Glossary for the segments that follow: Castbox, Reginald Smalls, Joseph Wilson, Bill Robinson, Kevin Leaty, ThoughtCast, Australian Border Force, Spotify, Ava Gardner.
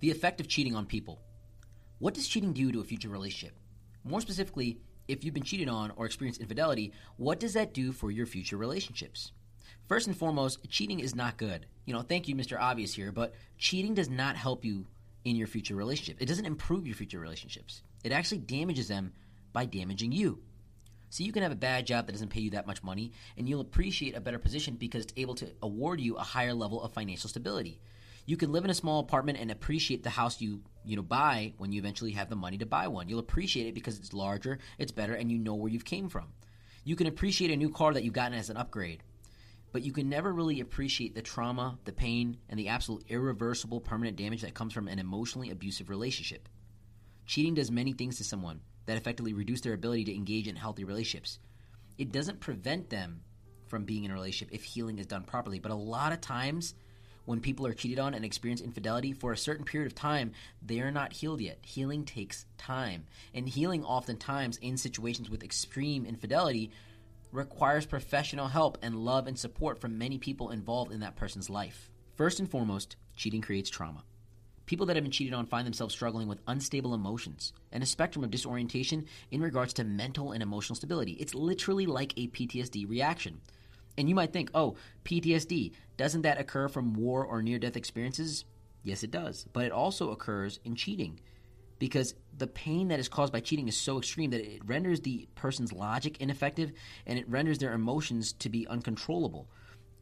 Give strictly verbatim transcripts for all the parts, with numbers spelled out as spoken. The effect of cheating on people. What does cheating do to a future relationship? More specifically, if you've been cheated on or experienced infidelity, what does that do for your future relationships? First and foremost, cheating is not good. You know, thank you, Mister Obvious here, but cheating does not help you in your future relationship. It doesn't improve your future relationships. It actually damages them by damaging you. So you can have a bad job that doesn't pay you that much money, and you'll appreciate a better position because it's able to award you a higher level of financial stability. You can live in a small apartment and appreciate the house you, you know, buy when you eventually have the money to buy one. You'll appreciate it because it's larger, it's better, and you know where you've came from. You can appreciate a new car that you've gotten as an upgrade. But you can never really appreciate the trauma, the pain, and the absolute irreversible permanent damage that comes from an emotionally abusive relationship. Cheating does many things to someone that effectively reduce their ability to engage in healthy relationships. It doesn't prevent them from being in a relationship if healing is done properly, but a lot of times when people are cheated on and experience infidelity, for a certain period of time, they are not healed yet. Healing takes time. And healing oftentimes in situations with extreme infidelity requires professional help and love and support from many people involved in that person's life. First and foremost, cheating creates trauma. People that have been cheated on find themselves struggling with unstable emotions and a spectrum of disorientation in regards to mental and emotional stability. It's literally like a P T S D reaction. And you might think, oh, P T S D, doesn't that occur from war or near-death experiences? Yes, it does. But it also occurs in cheating because the pain that is caused by cheating is so extreme that it renders the person's logic ineffective and it renders their emotions to be uncontrollable.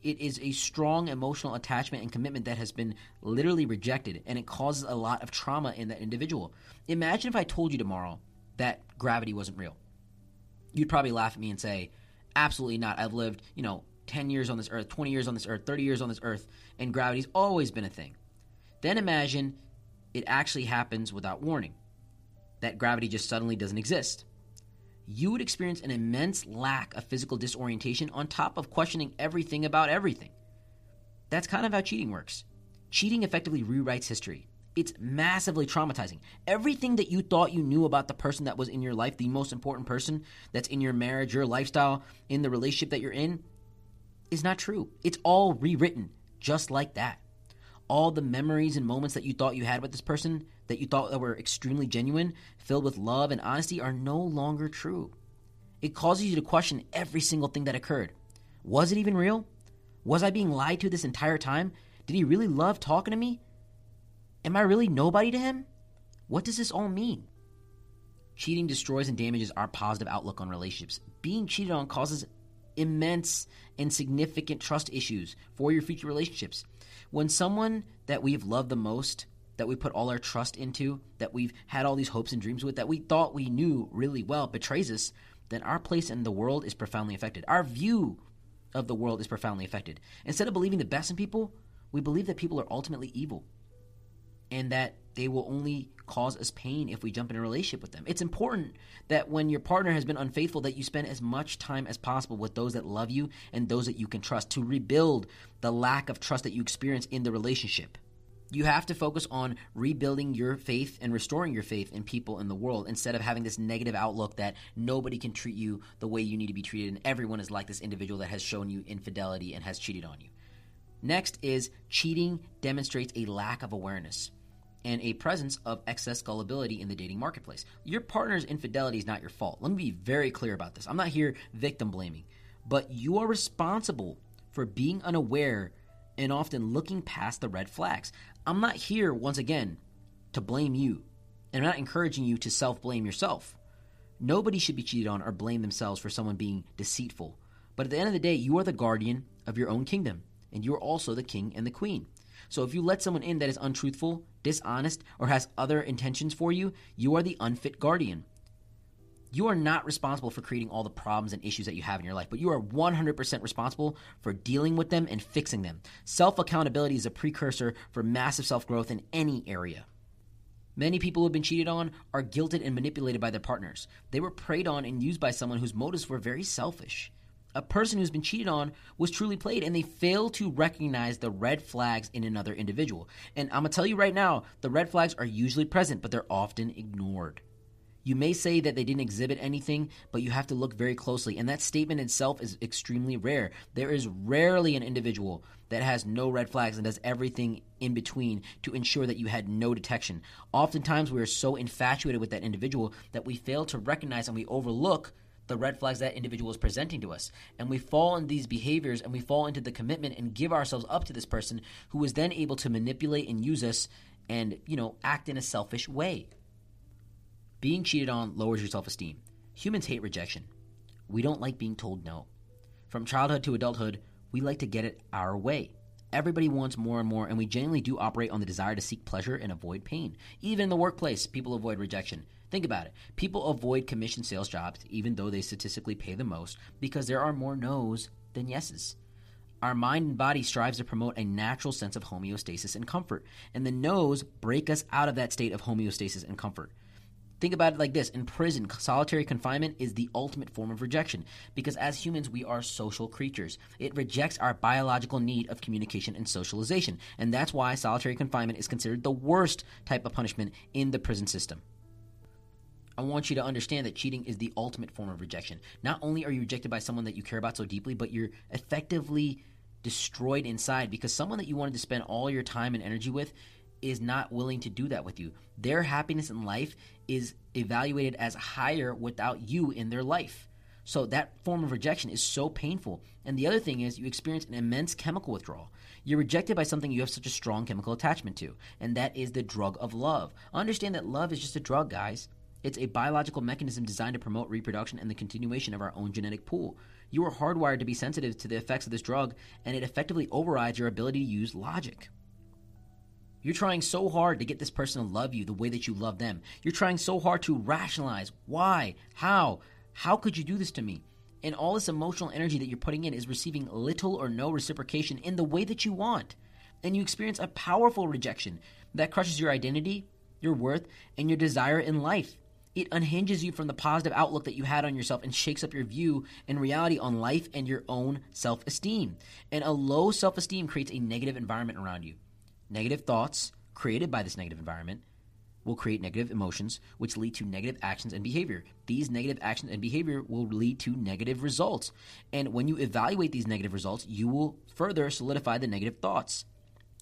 It is a strong emotional attachment and commitment that has been literally rejected, and it causes a lot of trauma in that individual. Imagine if I told you tomorrow that gravity wasn't real. You'd probably laugh at me and say, absolutely not. I've lived, you know, ten years on this earth, twenty years on this earth, thirty years on this earth, and gravity's always been a thing. Then imagine it actually happens without warning, that gravity just suddenly doesn't exist. You would experience an immense lack of physical disorientation on top of questioning everything about everything. That's kind of how cheating works. Cheating effectively rewrites history. It's massively traumatizing. Everything that you thought you knew about the person that was in your life, the most important person that's in your marriage, your lifestyle, in the relationship that you're in, is not true. It's all rewritten just like that. All the memories and moments that you thought you had with this person that you thought that were extremely genuine, filled with love and honesty, are no longer true. It causes you to question every single thing that occurred. Was it even real? Was I being lied to this entire time? Did he really love talking to me? Am I really nobody to him? What does this all mean? Cheating destroys and damages our positive outlook on relationships. Being cheated on causes immense and significant trust issues for your future relationships. When someone that we've loved the most, that we put all our trust into, that we've had all these hopes and dreams with, that we thought we knew really well, betrays us, then our place in the world is profoundly affected. Our view of the world is profoundly affected. Instead of believing the best in people, we believe that people are ultimately evil, and that they will only cause us pain if we jump in a relationship with them. It's important that when your partner has been unfaithful that you spend as much time as possible with those that love you and those that you can trust to rebuild the lack of trust that you experience in the relationship. You have to focus on rebuilding your faith and restoring your faith in people in the world instead of having this negative outlook that nobody can treat you the way you need to be treated and everyone is like this individual that has shown you infidelity and has cheated on you. Next is cheating demonstrates a lack of awareness and a presence of excess gullibility in the dating marketplace. Your partner's infidelity is not your fault. Let me be very clear about this. I'm not here victim blaming, but you are responsible for being unaware and often looking past the red flags. I'm not here, once again, to blame you, and I'm not encouraging you to self-blame yourself. Nobody should be cheated on or blame themselves for someone being deceitful. But at the end of the day, you are the guardian of your own kingdom, and you are also the king and the queen. So if you let someone in that is untruthful, dishonest, or has other intentions for you, you are the unfit guardian. You are not responsible for creating all the problems and issues that you have in your life, but you are one hundred percent responsible for dealing with them and fixing them. Self-accountability is a precursor for massive self-growth in any area. Many people who have been cheated on are guilted and manipulated by their partners. They were preyed on and used by someone whose motives were very selfish. A person who's been cheated on was truly played, and they fail to recognize the red flags in another individual. And I'm going to tell you right now, the red flags are usually present, but they're often ignored. You may say that they didn't exhibit anything, but you have to look very closely. And that statement itself is extremely rare. There is rarely an individual that has no red flags and does everything in between to ensure that you had no detection. Oftentimes, we are so infatuated with that individual that we fail to recognize and we overlook the red flags that individual is presenting to us. And we fall into these behaviors and we fall into the commitment and give ourselves up to this person who is then able to manipulate and use us and, you know, act in a selfish way. Being cheated on lowers your self-esteem. Humans hate rejection. We don't like being told no. From childhood to adulthood, we like to get it our way. Everybody wants more and more, and we genuinely do operate on the desire to seek pleasure and avoid pain. Even in the workplace, people avoid rejection. Think about it. People avoid commission sales jobs, even though they statistically pay the most, because there are more no's than yeses. Our mind and body strives to promote a natural sense of homeostasis and comfort, and the no's break us out of that state of homeostasis and comfort. Think about it like this. In prison, solitary confinement is the ultimate form of rejection because as humans, we are social creatures. It rejects our biological need of communication and socialization, and that's why solitary confinement is considered the worst type of punishment in the prison system. I want you to understand that cheating is the ultimate form of rejection. Not only are you rejected by someone that you care about so deeply, but you're effectively destroyed inside because someone that you wanted to spend all your time and energy with is not willing to do that with you. Their happiness in life is evaluated as higher without you in their life. So that form of rejection is so painful. And the other thing is you experience an immense chemical withdrawal. You're rejected by something you have such a strong chemical attachment to, and that is the drug of love. Understand that love is just a drug, guys. It's a biological mechanism designed to promote reproduction and the continuation of our own genetic pool. You are hardwired to be sensitive to the effects of this drug, and it effectively overrides your ability to use logic. You're trying so hard to get this person to love you the way that you love them. You're trying so hard to rationalize why, how, how could you do this to me? And all this emotional energy that you're putting in is receiving little or no reciprocation in the way that you want. And you experience a powerful rejection that crushes your identity, your worth, and your desire in life. It unhinges you from the positive outlook that you had on yourself and shakes up your view and reality on life and your own self-esteem. And a low self-esteem creates a negative environment around you. Negative thoughts created by this negative environment will create negative emotions, which lead to negative actions and behavior. These negative actions and behavior will lead to negative results. And when you evaluate these negative results, you will further solidify the negative thoughts.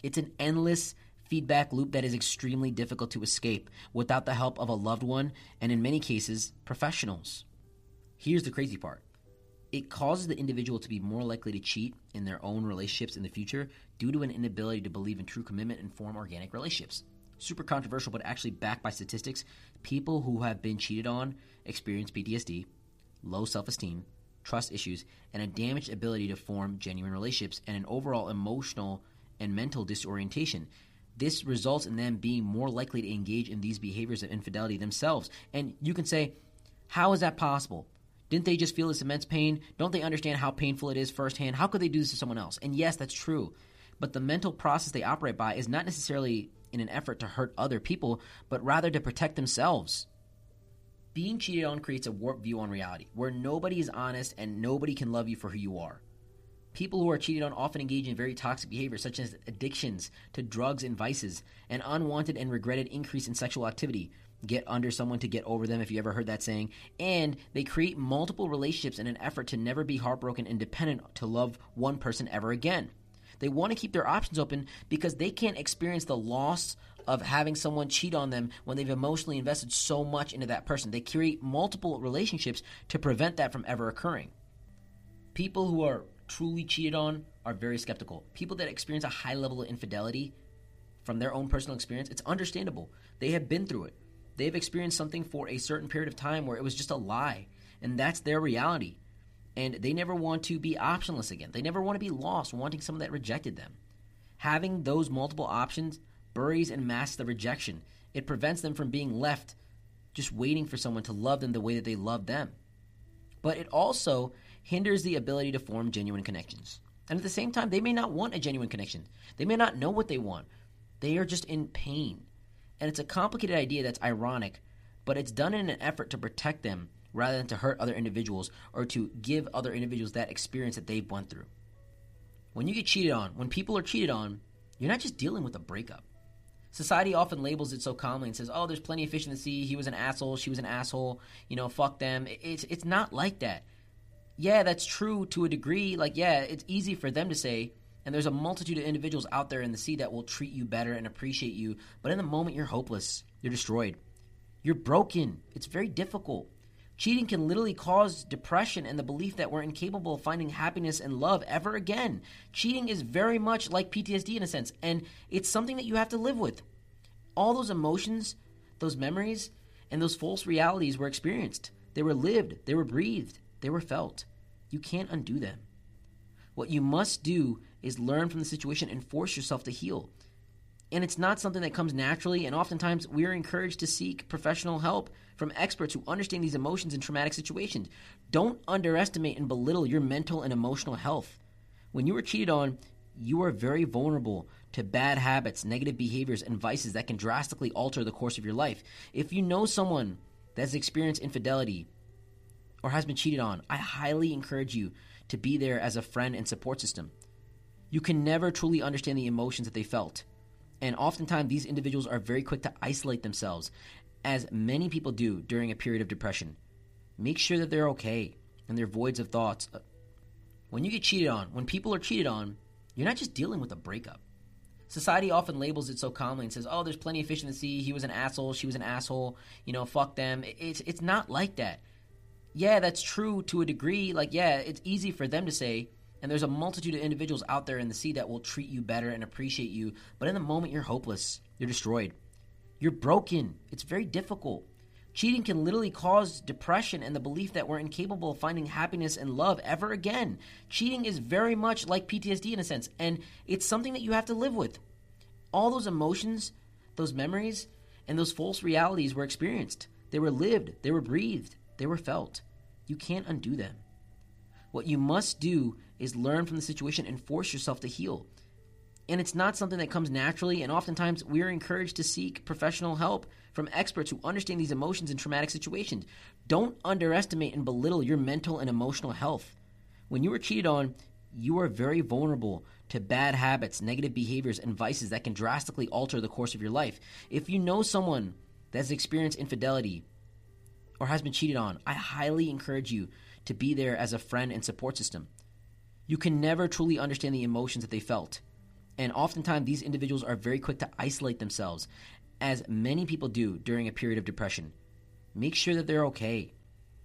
It's an endless feedback loop that is extremely difficult to escape without the help of a loved one and, in many cases, professionals. Here's the crazy part. It causes the individual to be more likely to cheat in their own relationships in the future due to an inability to believe in true commitment and form organic relationships. Super controversial, but actually backed by statistics. People who have been cheated on experience P T S D, low self-esteem, trust issues, and a damaged ability to form genuine relationships and an overall emotional and mental disorientation. This results in them being more likely to engage in these behaviors of infidelity themselves. And you can say, how is that possible? Didn't they just feel this immense pain? Don't they understand how painful it is firsthand? How could they do this to someone else? And yes, that's true. But the mental process they operate by is not necessarily in an effort to hurt other people, but rather to protect themselves. Being cheated on creates a warped view on reality, where nobody is honest and nobody can love you for who you are. People who are cheated on often engage in very toxic behaviors such as addictions to drugs and vices, an unwanted and regretted increase in sexual activity. Get under someone to get over them, if you ever heard that saying. And they create multiple relationships in an effort to never be heartbroken and dependent to love one person ever again. They want to keep their options open because they can't experience the loss of having someone cheat on them when they've emotionally invested so much into that person. They create multiple relationships to prevent that from ever occurring. People who are truly cheated on are very skeptical. People that experience a high level of infidelity from their own personal experience, it's understandable. They have been through it. They've experienced something for a certain period of time where it was just a lie, and that's their reality. And they never want to be optionless again. They never want to be lost, wanting someone that rejected them. Having those multiple options buries and masks the rejection. It prevents them from being left just waiting for someone to love them the way that they love them. But it also hinders the ability to form genuine connections. And at the same time, they may not want a genuine connection. They may not know what they want. They are just in pain. And it's a complicated idea that's ironic, but it's done in an effort to protect them rather than to hurt other individuals or to give other individuals that experience that they've went through. When you get cheated on, when people are cheated on, you're not just dealing with a breakup. Society often labels it so calmly and says, oh, there's plenty of fish in the sea. He was an asshole. She was an asshole. You know, fuck them. It's it's not like that. Yeah, that's true to a degree. Like, yeah, it's easy for them to say, and there's a multitude of individuals out there in the sea that will treat you better and appreciate you. But in the moment, you're hopeless. You're destroyed. You're broken. It's very difficult. Cheating can literally cause depression and the belief that we're incapable of finding happiness and love ever again. Cheating is very much like P T S D in a sense, and it's something that you have to live with. All those emotions, those memories, and those false realities were experienced. They were lived. They were breathed. They were felt. You can't undo them. What you must do is learn from the situation and force yourself to heal. And it's not something that comes naturally, and oftentimes we're encouraged to seek professional help from experts who understand these emotions in traumatic situations. Don't underestimate and belittle your mental and emotional health. When you are cheated on, you are very vulnerable to bad habits, negative behaviors, and vices that can drastically alter the course of your life. If you know someone that's experienced infidelity or has been cheated on, I highly encourage you to be there as a friend and support system. You can never truly understand the emotions that they felt. And oftentimes, these individuals are very quick to isolate themselves, as many people do during a period of depression. Make sure that they're okay and they're voids of thoughts. When you get cheated on, when people are cheated on, you're not just dealing with a breakup. Society often labels it so calmly and says, oh, there's plenty of fish in the sea. He was an asshole. She was an asshole. You know, fuck them. It's, it's not like that. Yeah, that's true to a degree. Like, yeah, it's easy for them to say, and there's a multitude of individuals out there in the sea that will treat you better and appreciate you. But in the moment, you're hopeless. You're destroyed. You're broken. It's very difficult. Cheating can literally cause depression and the belief that we're incapable of finding happiness and love ever again. Cheating is very much like P T S D in a sense, and it's something that you have to live with. All those emotions, those memories, and those false realities were experienced. They were lived. They were breathed. They were felt. You can't undo them. What you must do is learn from the situation and force yourself to heal. And it's not something that comes naturally, and oftentimes we're encouraged to seek professional help from experts who understand these emotions in traumatic situations. Don't underestimate and belittle your mental and emotional health. When you are cheated on, you are very vulnerable to bad habits, negative behaviors, and vices that can drastically alter the course of your life. If you know someone that's experienced infidelity or has been cheated on, I highly encourage you to be there as a friend and support system. You can never truly understand the emotions that they felt. And oftentimes, these individuals are very quick to isolate themselves, as many people do during a period of depression. Make sure that they're okay,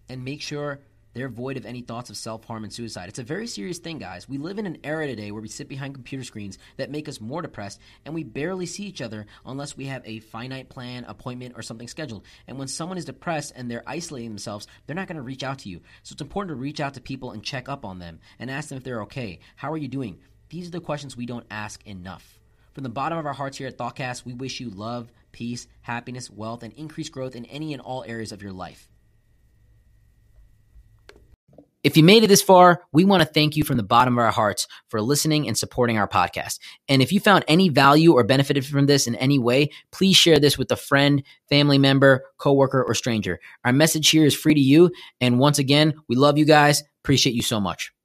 and make sure they're void of any thoughts of self-harm and suicide. It's a very serious thing, guys. We live in an era today where we sit behind computer screens that make us more depressed, and we barely see each other unless we have a finite plan, appointment, or something scheduled. And when someone is depressed and they're isolating themselves, they're not going to reach out to you. So it's important to reach out to people and check up on them and ask them if they're okay. How are you doing? These are the questions we don't ask enough. From the bottom of our hearts here at ThoughtCast, we wish you love, peace, happiness, wealth, and increased growth in any and all areas of your life. If you made it this far, we want to thank you from the bottom of our hearts for listening and supporting our podcast. And if you found any value or benefited from this in any way, please share this with a friend, family member, coworker, or stranger. Our message here is free to you. And once again, we love you guys. Appreciate you so much.